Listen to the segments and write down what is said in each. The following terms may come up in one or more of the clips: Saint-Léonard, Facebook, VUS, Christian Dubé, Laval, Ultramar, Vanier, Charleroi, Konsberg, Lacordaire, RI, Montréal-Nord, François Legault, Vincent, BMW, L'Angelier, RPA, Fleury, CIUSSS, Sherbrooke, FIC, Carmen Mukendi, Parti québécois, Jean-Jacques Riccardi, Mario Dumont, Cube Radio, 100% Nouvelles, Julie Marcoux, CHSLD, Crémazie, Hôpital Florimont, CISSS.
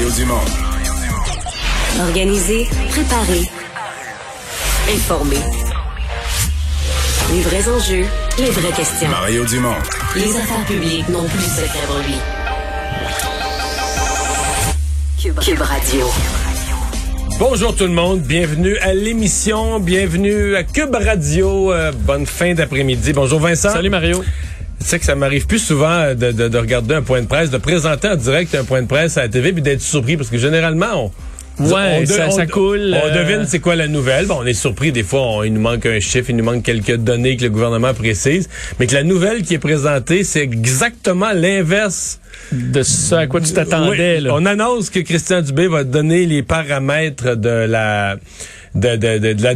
Mario Dumont. Organiser, préparer, informer. Les vrais enjeux, les vraies questions. Mario Dumont. Les affaires publiques n'ont plus de secret pour lui. Cube Radio. Bonjour tout le monde, bienvenue à l'émission, bienvenue à Cube Radio. Bonne fin d'après-midi. Bonjour Vincent. Salut Mario. Tu sais que ça m'arrive plus souvent de regarder un point de presse, de présenter en direct un point de presse à la TV puis d'être surpris parce que généralement ça coule. On devine c'est quoi la nouvelle. Bon, on est surpris des fois, il nous manque un chiffre, il nous manque quelques données que le gouvernement précise, mais que la nouvelle qui est présentée, c'est exactement l'inverse de ce à quoi tu t'attendais. Oui, là. On annonce que Christian Dubé va donner les paramètres de la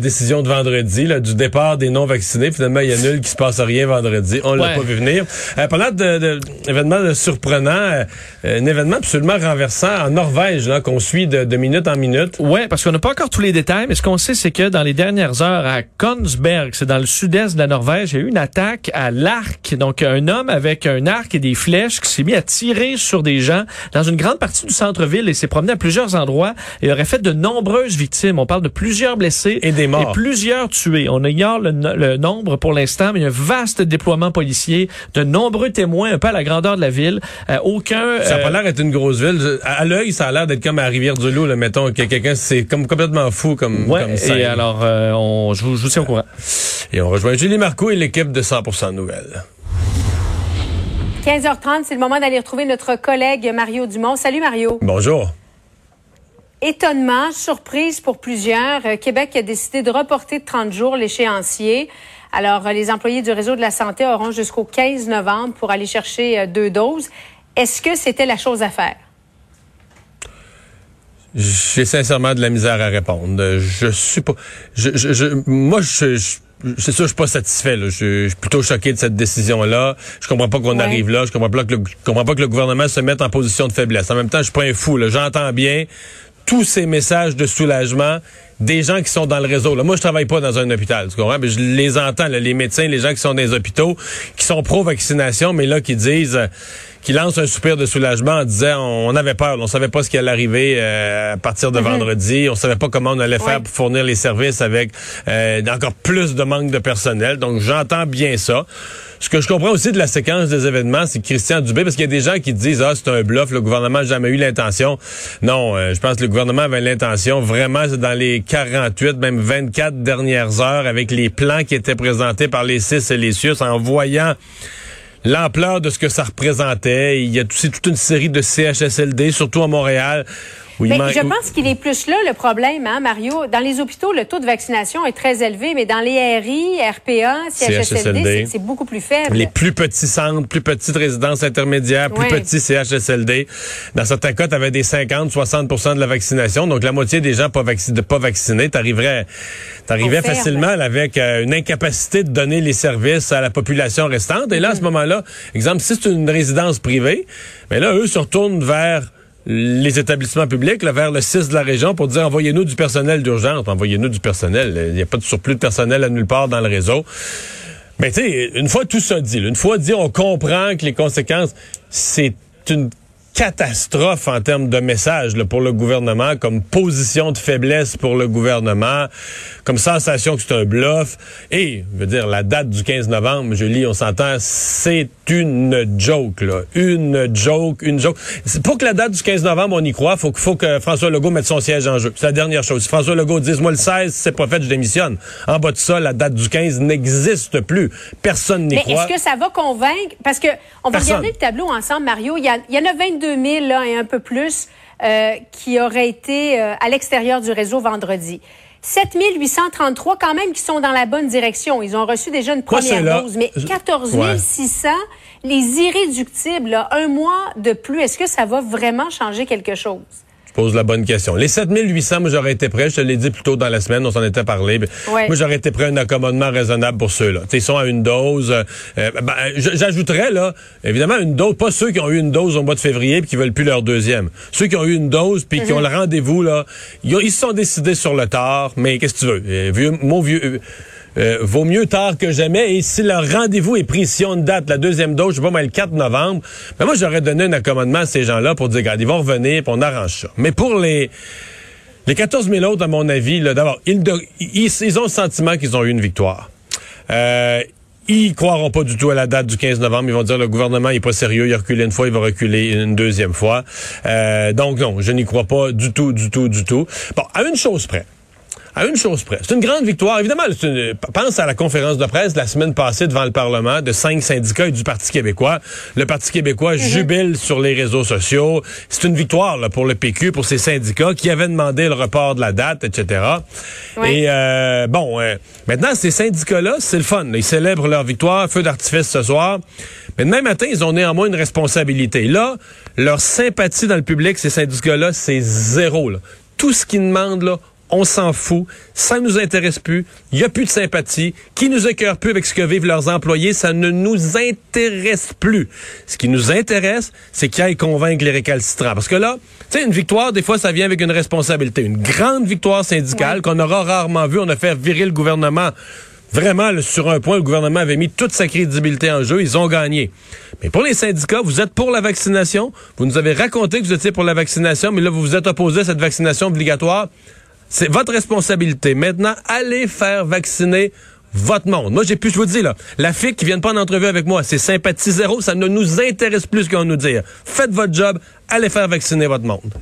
décision de vendredi, là, du départ des non-vaccinés. Finalement, il y a nul qui se passe rien vendredi. On l'a pas vu venir. Parlant d'événements surprenants, un événement absolument renversant en Norvège, là, qu'on suit de minute en minute. Ouais, parce qu'on n'a pas encore tous les détails, mais ce qu'on sait, c'est que dans les dernières heures, à Konsberg, c'est dans le sud-est de la Norvège, il y a eu une attaque à l'arc. Donc, un homme avec un arc et des flèches qui s'est mis à tirer sur des gens dans une grande partie du centre-ville et s'est promené à plusieurs endroits et aurait fait de nombreuses victimes. On parle de plusieurs blessés et des morts. Et plusieurs tués. On ignore le nombre pour l'instant, mais il y a un vaste déploiement policier, de nombreux témoins, un peu à la grandeur de la ville. Ça n'a pas l'air d'être une grosse ville. À l'œil, ça a l'air d'être comme à Rivière-du-Loup, là, mettons, que quelqu'un, c'est comme complètement fou comme ça. Et alors, je vous tiens au courant. Et on rejoint Julie Marcoux et l'équipe de 100% Nouvelles. 15h30, c'est le moment d'aller retrouver notre collègue Mario Dumont. Salut Mario. Bonjour. Étonnement, surprise pour plusieurs. Québec a décidé de reporter de 30 jours l'échéancier. Alors, les employés du réseau de la santé auront jusqu'au 15 novembre pour aller chercher 2 doses. Est-ce que c'était la chose à faire? J'ai sincèrement de la misère à répondre. Je suis pas... C'est sûr, je suis pas satisfait, là. Je suis plutôt choqué de cette décision-là. Je comprends pas qu'on arrive là. Je comprends pas que le gouvernement se mette en position de faiblesse. En même temps, je suis pas un fou, là. J'entends bien tous ces messages de soulagement des gens qui sont dans le réseau. Là, moi, je travaille pas dans un hôpital, tu comprends? Mais je les entends, là, les médecins, les gens qui sont dans les hôpitaux, qui sont pro-vaccination, mais là, qui disent, qui lancent un soupir de soulagement en disant, on avait peur, on savait pas ce qui allait arriver à partir de vendredi, on savait pas comment on allait faire pour fournir les services avec encore plus de manque de personnel. Donc, j'entends bien ça. Ce que je comprends aussi de la séquence des événements, c'est Christian Dubé, parce qu'il y a des gens qui disent, c'est un bluff, le gouvernement n'a jamais eu l'intention. Non, je pense que le gouvernement avait l'intention, vraiment, c'est dans les 48, même 24 dernières heures, avec les plans qui étaient présentés par les CISSS et les CIUSSS, en voyant l'ampleur de ce que ça représentait. Il y a aussi toute une série de CHSLD, surtout à Montréal. Je pense qu'il est plus là, le problème, hein, Mario. Dans les hôpitaux, le taux de vaccination est très élevé, mais dans les RI, RPA, CHSLD, c'est beaucoup plus faible. Les plus petits centres, plus petites résidences intermédiaires, plus petits CHSLD. Dans certains cas, tu avais des 50-60% de la vaccination. Donc, la moitié des gens pas vaccinés, t'arrivais facilement avec une incapacité de donner les services à la population restante. Et là, à ce moment-là, exemple, si c'est une résidence privée, mais là, eux se retournent vers les établissements publics, là, vers le 6 de la région pour dire, envoyez-nous du personnel d'urgence. Envoyez-nous du personnel. Il n'y a pas de surplus de personnel à nulle part dans le réseau. Mais tu sais, une fois tout ça dit, on comprend que les conséquences, c'est une catastrophe en termes de message là, pour le gouvernement, comme position de faiblesse pour le gouvernement, comme sensation que c'est un bluff. Et, je veux dire, la date du 15 novembre, Julie, on s'entend, c'est une joke, là. Une joke. Pour que la date du 15 novembre, on y croit, faut que François Legault mette son siège en jeu. C'est la dernière chose. Si François Legault dise, moi, le 16, c'est pas fait, je démissionne. En bas de ça, la date du 15 n'existe plus. Personne n'y croit. Mais est-ce que ça va convaincre? Parce que on va regarder le tableau ensemble, Mario. Il y en a 22 000 là, et un peu plus qui auraient été à l'extérieur du réseau vendredi. 7 833 quand même qui sont dans la bonne direction. Ils ont reçu déjà une première dose, mais 14 600, les irréductibles, là, un mois de plus. Est-ce que ça va vraiment changer quelque chose? Pose la bonne question. Les 7800, moi, j'aurais été prêt. Je te l'ai dit plus tôt dans la semaine, on s'en était parlé. Moi, j'aurais été prêt à un accommodement raisonnable pour ceux-là. T'sais, ils sont à une dose. J'ajouterais, là, évidemment, une dose, pas ceux qui ont eu une dose au mois de février puis qui veulent plus leur deuxième. Ceux qui ont eu une dose puis qui ont le rendez-vous, là, ils se sont décidés sur le tard, mais qu'est-ce que tu veux? Vieux, mon vieux... vaut mieux tard que jamais. Et si leur rendez-vous est pris, si on date la deuxième dose, je sais pas moi, le 4 novembre, ben moi, j'aurais donné un accommodement à ces gens-là pour dire, regarde, ils vont revenir, puis on arrange ça. Mais pour les 14 000 autres, à mon avis, là, d'abord, ils ont le sentiment qu'ils ont eu une victoire. Ils croiront pas du tout à la date du 15 novembre. Ils vont dire, le gouvernement n'est pas sérieux. Il a reculé une fois, il va reculer une deuxième fois. Donc non, je n'y crois pas du tout, du tout, du tout. Bon, à une chose près. C'est une grande victoire. Évidemment, pense à la conférence de presse de la semaine passée devant le Parlement de 5 syndicats et du Parti québécois. Le Parti québécois jubile sur les réseaux sociaux. C'est une victoire là, pour le PQ, pour ces syndicats qui avaient demandé le report de la date, etc. Ouais. Et maintenant, ces syndicats-là, c'est le fun. Là. Ils célèbrent leur victoire, feu d'artifice ce soir. Mais demain matin, ils ont néanmoins une responsabilité. Là, leur sympathie dans le public, ces syndicats-là, c'est zéro. Là. Tout ce qu'ils demandent, là, on s'en fout, ça ne nous intéresse plus, il n'y a plus de sympathie, qui nous écœure plus avec ce que vivent leurs employés, ça ne nous intéresse plus. Ce qui nous intéresse, c'est qu'ils aillent convaincre les récalcitrants. Parce que là, tu sais, une victoire, des fois, ça vient avec une responsabilité. Une grande victoire syndicale qu'on aura rarement vue, on a fait virer le gouvernement. Vraiment, sur un point, le gouvernement avait mis toute sa crédibilité en jeu. Ils ont gagné. Mais pour les syndicats, vous êtes pour la vaccination. Vous nous avez raconté que vous étiez pour la vaccination, mais là, vous vous êtes opposé à cette vaccination obligatoire. C'est votre responsabilité. Maintenant, allez faire vacciner votre monde. Moi, j'ai plus, je vous dis, là, la FIC qui vient de prendre entrevue avec moi, c'est sympathie zéro, ça ne nous intéresse plus ce qu'on nous dit. Faites votre job, allez faire vacciner votre monde.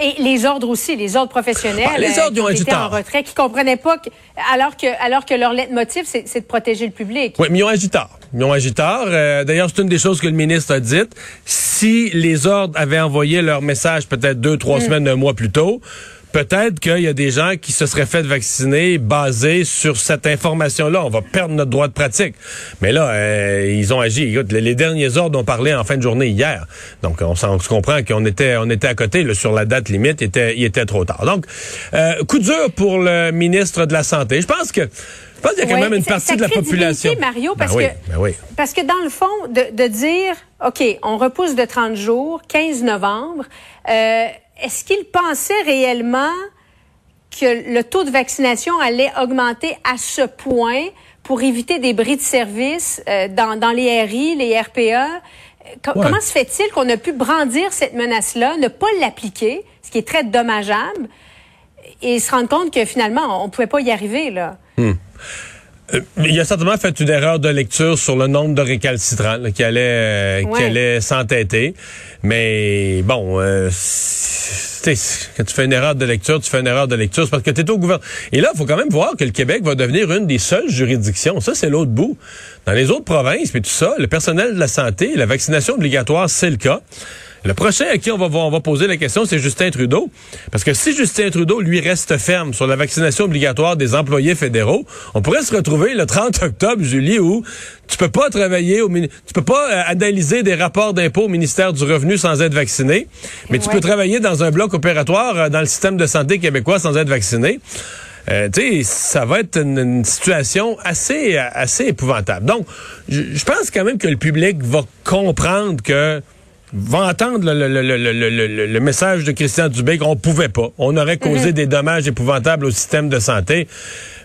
Et les ordres aussi, les ordres professionnels qui étaient en retrait, qui ne comprenaient pas, alors que leur leitmotiv, c'est de protéger le public. Oui, mais ils ont agi tard. D'ailleurs, c'est une des choses que le ministre a dites. Si les ordres avaient envoyé leur message peut-être 2-3 semaines, un mois plus tôt, peut-être qu'il y a des gens qui se seraient fait vacciner basés sur cette information-là. On va perdre notre droit de pratique. Mais là, ils ont agi. Écoute, les derniers ordres ont parlé en fin de journée hier. Donc, on se comprend qu'on était à côté là, sur la date limite. Il était trop tard. Donc, coup dur pour le ministre de la Santé. Je pense qu'il y a quand même une partie de la population. Mario, parce que dans le fond, de dire, OK, on repousse de 30 jours, 15 novembre, est-ce qu'il pensait réellement que le taux de vaccination allait augmenter à ce point pour éviter des bris de service dans les RI, les RPA? Comment se fait-il qu'on a pu brandir cette menace-là, ne pas l'appliquer, ce qui est très dommageable, et se rendre compte que finalement, on ne pouvait pas y arriver, là? Il a certainement fait une erreur de lecture sur le nombre de récalcitrants là, qui allaient s'entêter. Mais bon, quand tu fais une erreur de lecture, c'est parce que tu es au gouvernement. Et là, il faut quand même voir que le Québec va devenir une des seules juridictions. Ça, c'est l'autre bout. Dans les autres provinces, puis tout ça, le personnel de la santé, la vaccination obligatoire, c'est le cas. Le prochain à qui on va poser la question, c'est Justin Trudeau. Parce que si Justin Trudeau, lui, reste ferme sur la vaccination obligatoire des employés fédéraux, on pourrait se retrouver le 30 octobre, Julie, où tu peux pas travailler tu peux pas analyser des rapports d'impôts au ministère du Revenu sans être vacciné, mais tu peux travailler dans un bloc opératoire dans le système de santé québécois sans être vacciné. Tu sais, ça va être une situation assez épouvantable. Donc, je pense quand même que le public va comprendre que va entendre le message de Christian Dubé qu'on pouvait pas. On aurait causé des dommages épouvantables au système de santé.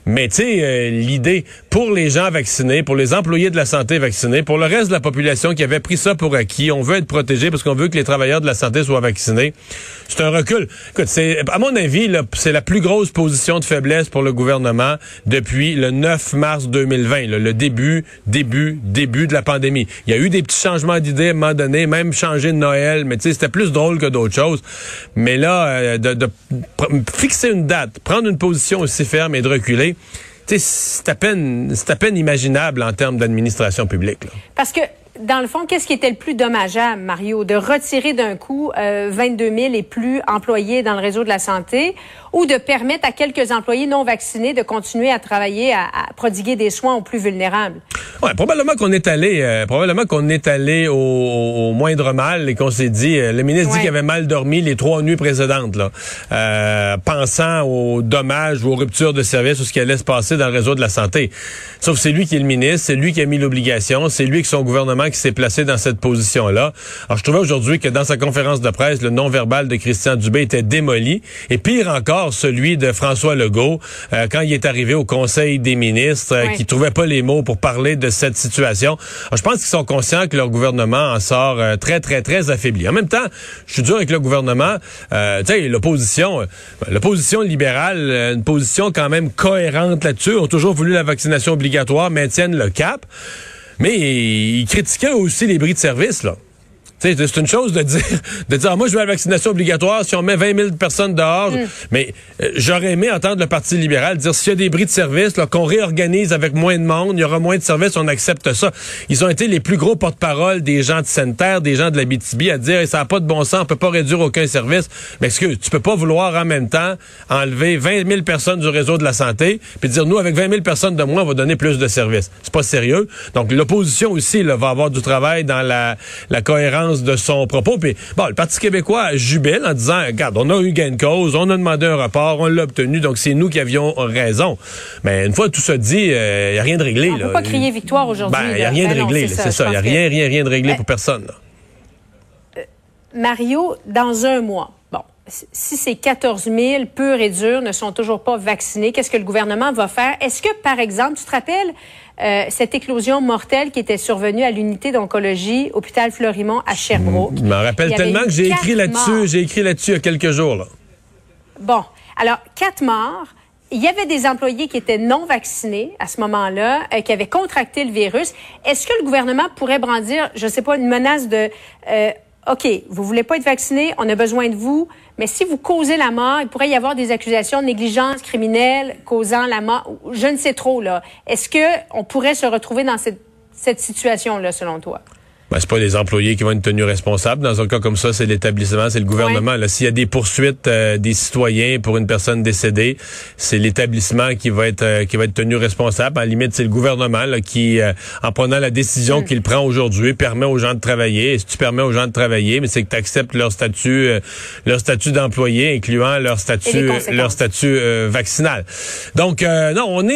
Mais tu sais, l'idée pour les gens vaccinés, pour les employés de la santé vaccinés, pour le reste de la population qui avait pris ça pour acquis, on veut être protégé parce qu'on veut que les travailleurs de la santé soient vaccinés. C'est un recul. Écoute, à mon avis, là, c'est la plus grosse position de faiblesse pour le gouvernement depuis le 9 mars 2020, là, le début de la pandémie. Il y a eu des petits changements d'idées à un moment donné, même changer de Noël, mais tu sais, c'était plus drôle que d'autres choses. Mais là, fixer une date, prendre une position aussi ferme et de reculer, t'sais, c'est à peine imaginable en termes d'administration publique. Là. Parce que, dans le fond, qu'est-ce qui était le plus dommageable, Mario? De retirer d'un coup 22 000 et plus employés dans le réseau de la santé ou de permettre à quelques employés non vaccinés de continuer à travailler, à prodiguer des soins aux plus vulnérables? Ouais, probablement qu'on est allé au moindre mal et qu'on s'est dit, le ministre dit qu'il avait mal dormi les 3 nuits précédentes, là, pensant aux dommages ou aux ruptures de service ou ce qui allait se passer dans le réseau de la santé. Sauf que c'est lui qui est le ministre, c'est lui qui a mis l'obligation, c'est lui que son gouvernement qui s'est placé dans cette position-là. Alors, je trouvais aujourd'hui que dans sa conférence de presse, le non-verbal de Christian Dubé était démoli, et pire encore, celui de François Legault, quand il est arrivé au Conseil des ministres, qui trouvait pas les mots pour parler de cette situation. Alors, je pense qu'ils sont conscients que leur gouvernement en sort très, très, très affaibli. En même temps, je suis dur avec le gouvernement. Tu sais, l'opposition libérale, une position quand même cohérente là-dessus, ont toujours voulu la vaccination obligatoire, maintiennent le cap, mais ils critiquaient aussi les bris de service, là. Tu sais, c'est une chose de dire, moi, je veux la vaccination obligatoire si on met 20 000 personnes dehors. Mais j'aurais aimé entendre le Parti libéral dire, s'il y a des bris de service, là, qu'on réorganise avec moins de monde, il y aura moins de services, on accepte ça. Ils ont été les plus gros porte-parole des gens de Senneterre, des gens de l'Abitibi, à dire, ça n'a pas de bon sens, on peut pas réduire aucun service. Mais excuse, tu peux pas vouloir en même temps enlever 20 000 personnes du réseau de la santé puis dire, nous, avec 20 000 personnes de moins, on va donner plus de services. C'est pas sérieux. Donc, l'opposition aussi, là, va avoir du travail dans la cohérence de son propos. Puis, bon, le Parti québécois jubile en disant, regarde, on a eu gain de cause, on a demandé un rapport, on l'a obtenu, donc c'est nous qui avions raison. Mais une fois tout ça dit, il n'y a rien de réglé. On ne peut pas crier victoire aujourd'hui. Il n'y a rien de réglé, c'est ça. Il n'y a rien de réglé pour personne. Mario, dans un mois, bon, si ces 14 000 purs et durs ne sont toujours pas vaccinés, qu'est-ce que le gouvernement va faire? Est-ce que, par exemple, tu te rappelles cette éclosion mortelle qui était survenue à l'unité d'oncologie, Hôpital Florimont à Sherbrooke. Je m'en rappelle tellement que j'ai écrit là-dessus il y a quelques jours. Là. Bon, alors 4 morts. Il y avait des employés qui étaient non vaccinés à ce moment-là, qui avaient contracté le virus. Est-ce que le gouvernement pourrait brandir, je ne sais pas, une menace de OK, vous voulez pas être vacciné, on a besoin de vous, mais si vous causez la mort, il pourrait y avoir des accusations de négligence criminelle causant la mort, je ne sais trop, là. Est-ce qu'on pourrait se retrouver dans cette situation-là, selon toi? Ben, c'est pas les employés qui vont être tenus responsables. Dans un cas comme ça, c'est l'établissement, c'est le gouvernement. Ouais. Là, s'il y a des poursuites des citoyens pour une personne décédée, c'est l'établissement qui va être tenu responsable. À la limite, c'est le gouvernement là, qui, en prenant la décision qu'il prend aujourd'hui, permet aux gens de travailler. Et si tu permets aux gens de travailler, mais c'est que tu acceptes leur statut d'employé, incluant leur statut vaccinal. Donc, non, on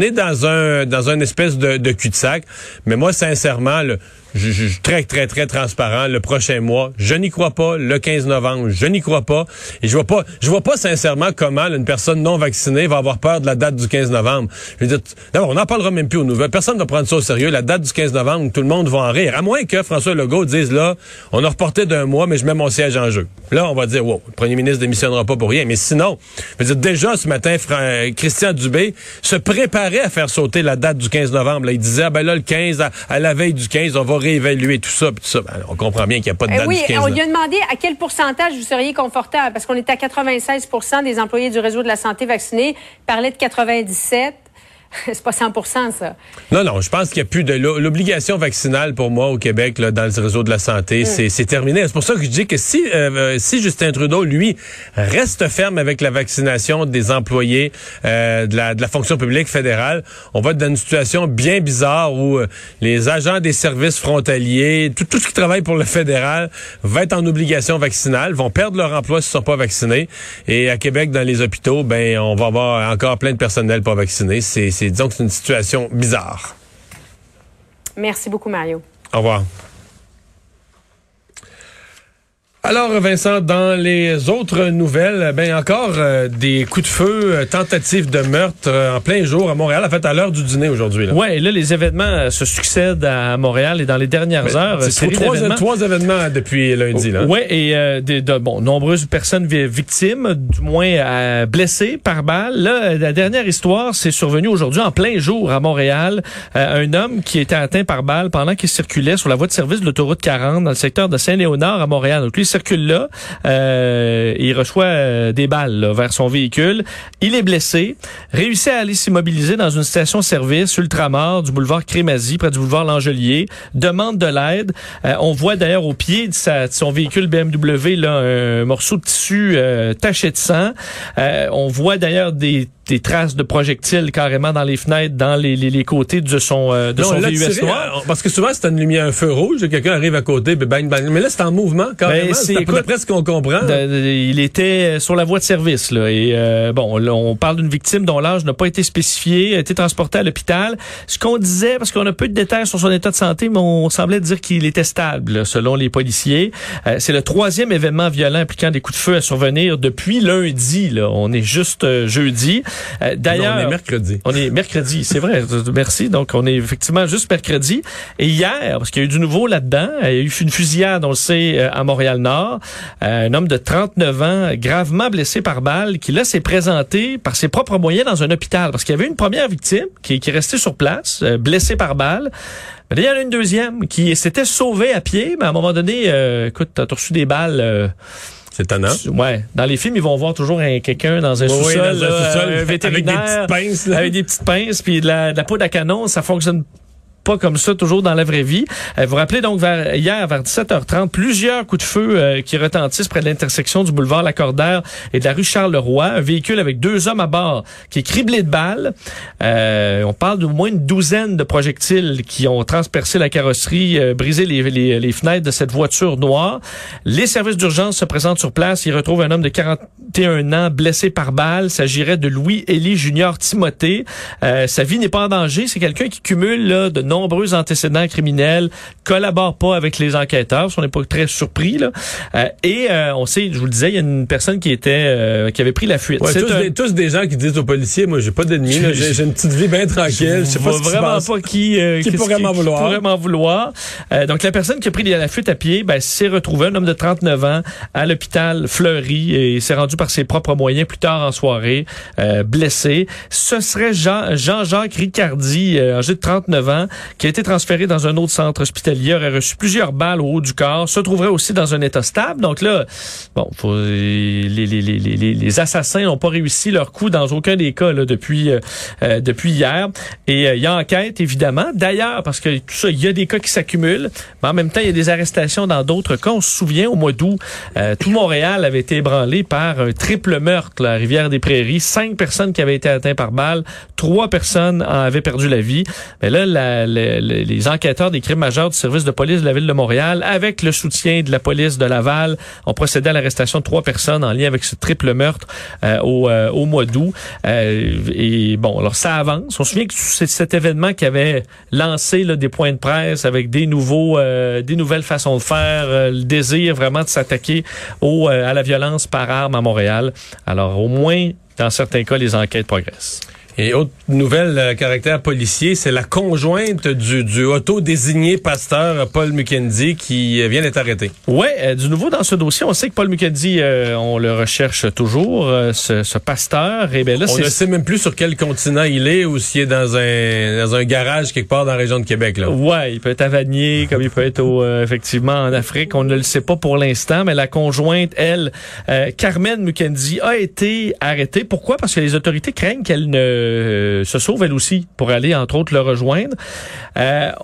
est dans un espèce de cul-de-sac. Mais moi, sincèrement, là, je suis très, très, très transparent. Le prochain mois, je n'y crois pas. Le 15 novembre, je n'y crois pas. Et je vois pas sincèrement comment là, une personne non vaccinée va avoir peur de la date du 15 novembre. Je veux dire, d'abord, on n'en parlera même plus aux nouvelles. Personne ne va prendre ça au sérieux. La date du 15 novembre, tout le monde va en rire. À moins que François Legault dise, là, on a reporté d'1 mois, mais je mets mon siège en jeu. Là, on va dire, wow, le premier ministre démissionnera pas pour rien. Mais sinon, je veux dire, déjà ce matin, Christian Dubé se préparait à faire sauter la date du 15 novembre. Là, il disait, le 15, à la veille du 15, on va réévaluer tout ça, puis tout ça. Ben, on comprend bien qu'il n'y a pas de date du 15. Oui, on lui a demandé à quel pourcentage vous seriez confortable, parce qu'on est à 96 % des employés du réseau de la santé vaccinés, parlait de 97. C'est pas 100 % ça. Non, je pense qu'il n'y a plus de... L'obligation vaccinale, pour moi, au Québec, là, dans le réseau de la santé, c'est terminé. C'est pour ça que je dis que si Justin Trudeau, lui, reste ferme avec la vaccination des employés de la fonction publique fédérale, on va être dans une situation bien bizarre où les agents des services frontaliers, tout ce qui travaille pour le fédéral, va être en obligation vaccinale, vont perdre leur emploi s'ils ne sont pas vaccinés. Et à Québec, dans les hôpitaux, ben on va avoir encore plein de personnels pas vaccinés. Disons que c'est une situation bizarre. Merci beaucoup, Mario. Au revoir. Alors, Vincent, dans les autres nouvelles, encore des coups de feu, tentatives de meurtre en plein jour à Montréal, en fait, à l'heure du dîner aujourd'hui. Oui, là, les événements se succèdent à Montréal et dans les dernières heures. C'est trois événements depuis lundi. Oui, et nombreuses personnes victimes, du moins blessées par balle. Là, la dernière histoire, c'est survenue aujourd'hui en plein jour à Montréal. Un homme qui était atteint par balle pendant qu'il circulait sur la voie de service de l'autoroute 40 dans le secteur de Saint-Léonard à Montréal. Donc, lui, circule là, il reçoit des balles là, vers son véhicule. Il est blessé, réussit à aller s'immobiliser dans une station-service Ultramar du boulevard Crémazie, près du boulevard L'Angelier, demande de l'aide. On voit d'ailleurs au pied de son véhicule BMW là, un morceau de tissu taché de sang. On voit d'ailleurs des des traces de projectiles carrément dans les fenêtres, dans les côtés de son VUS noir. Parce que souvent, c'est une lumière, un feu rouge, quelqu'un arrive à côté, bang, bang. Mais là, c'est en mouvement, carrément. Ben, c'est presque qu'on comprend. Il était sur la voie de service, là. Et, là, on parle d'une victime dont l'âge n'a pas été spécifié, a été transporté à l'hôpital. Ce qu'on disait, parce qu'on a peu de détails sur son état de santé, mais on semblait dire qu'il était stable, là, selon les policiers. C'est le troisième événement violent impliquant des coups de feu à survenir depuis lundi, là. On est juste jeudi. D'ailleurs, non, on est mercredi, c'est vrai. Merci. Donc, on est effectivement juste mercredi. Et hier, parce qu'il y a eu du nouveau là-dedans, il y a eu une fusillade, on le sait, à Montréal-Nord. Un homme de 39 ans, gravement blessé par balle, qui là s'est présenté par ses propres moyens dans un hôpital. Parce qu'il y avait une première victime qui est restée sur place, blessée par balle. Mais là, il y en a une deuxième qui s'était sauvée à pied, mais à un moment donné, écoute, t'as reçu des balles... c'est étonnant. Ouais. Dans les films, ils vont voir toujours quelqu'un dans un sous-sol, dans un sous-sol, un vétérinaire, avec des petites pinces, puis de la poudre à canon. Ça fonctionne pas comme ça toujours dans la vraie vie. Vous vous rappelez donc hier vers 17h30, plusieurs coups de feu qui retentissent près de l'intersection du boulevard Lacordaire et de la rue Charleroi. Un véhicule avec deux hommes à bord qui est criblé de balles. On parle d'au moins une douzaine de projectiles qui ont transpercé la carrosserie, brisé les fenêtres de cette voiture noire. Les services d'urgence se présentent sur place. Ils retrouvent un homme de 41 ans blessé par balle. Il s'agirait de Louis-Élie Junior Timothée. Sa vie n'est pas en danger. C'est quelqu'un qui cumule là, de nombreux antécédents criminels, collabore pas avec les enquêteurs, on n'est pas très surpris là. On sait, je vous le disais, il y a une personne qui était qui avait pris la fuite. Ouais, tous des gens qui disent aux policiers, moi j'ai pas d'ennemis, j'ai une petite vie bien tranquille, je sais pas vraiment pas qui pourrait m'en vouloir. Donc la personne qui a pris la fuite à pied, s'est retrouvée, un homme de 39 ans à l'hôpital Fleury et s'est rendu par ses propres moyens plus tard en soirée, blessé. Ce serait Jean-Jacques Riccardi, âgé de 39 ans. Qui a été transféré dans un autre centre hospitalier, aurait reçu plusieurs balles au haut du corps, se trouverait aussi dans un état stable. Donc là, les assassins n'ont pas réussi leur coup dans aucun des cas là, depuis hier. Et il y a enquête, évidemment. D'ailleurs, parce que tout ça, il y a des cas qui s'accumulent, mais en même temps, il y a des arrestations dans d'autres cas. On se souvient, au mois d'août, tout Montréal avait été ébranlé par un triple meurtre là, à Rivière-des-Prairies. 5 personnes qui avaient été atteintes par balle, 3 personnes en avaient perdu la vie. Mais là, les enquêteurs des crimes majeurs du service de police de la Ville de Montréal, avec le soutien de la police de Laval, ont procédé à l'arrestation de 3 personnes en lien avec ce triple meurtre au mois d'août. Alors ça avance. On se souvient que c'est cet événement qui avait lancé là, des points de presse avec des nouvelles façons de faire, le désir vraiment de s'attaquer à la violence par arme à Montréal. Alors au moins, dans certains cas, les enquêtes progressent. Et autre nouvelle caractère policier, c'est la conjointe du auto-désigné pasteur Paul Mukendi qui vient d'être arrêté. Oui, du nouveau dans ce dossier, on sait que Paul Mukendi, on le recherche toujours, ce pasteur. Et là, on ne sait même plus sur quel continent il est ou s'il est dans un garage quelque part dans la région de Québec. Oui, il peut être à Vanier, comme il peut être effectivement en Afrique. On ne le sait pas pour l'instant, mais la conjointe, elle, Carmen Mukendi, a été arrêtée. Pourquoi? Parce que les autorités craignent qu'elle ne se sauve elle aussi pour aller entre autres le rejoindre.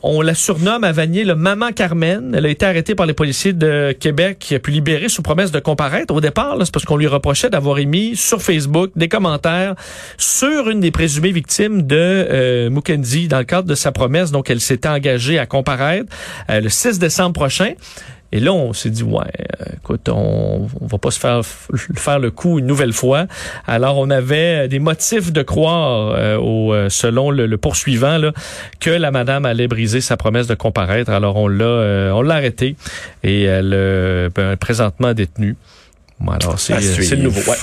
On la surnomme à Vanier le Maman Carmen. Elle a été arrêtée par les policiers de Québec qui a pu libérer sous promesse de comparaître. Au départ, là, c'est parce qu'on lui reprochait d'avoir émis sur Facebook des commentaires sur une des présumées victimes de Mukendi dans le cadre de sa promesse. Donc, elle s'était engagée à comparaître le 6 décembre prochain. Et là, on s'est dit, écoute, on va pas se faire le coup une nouvelle fois. Alors, on avait des motifs de croire, selon le poursuivant, là, que la madame allait briser sa promesse de comparaître. Alors, on l'a arrêtée et elle est présentement détenue. Alors, c'est le nouveau. Ouais.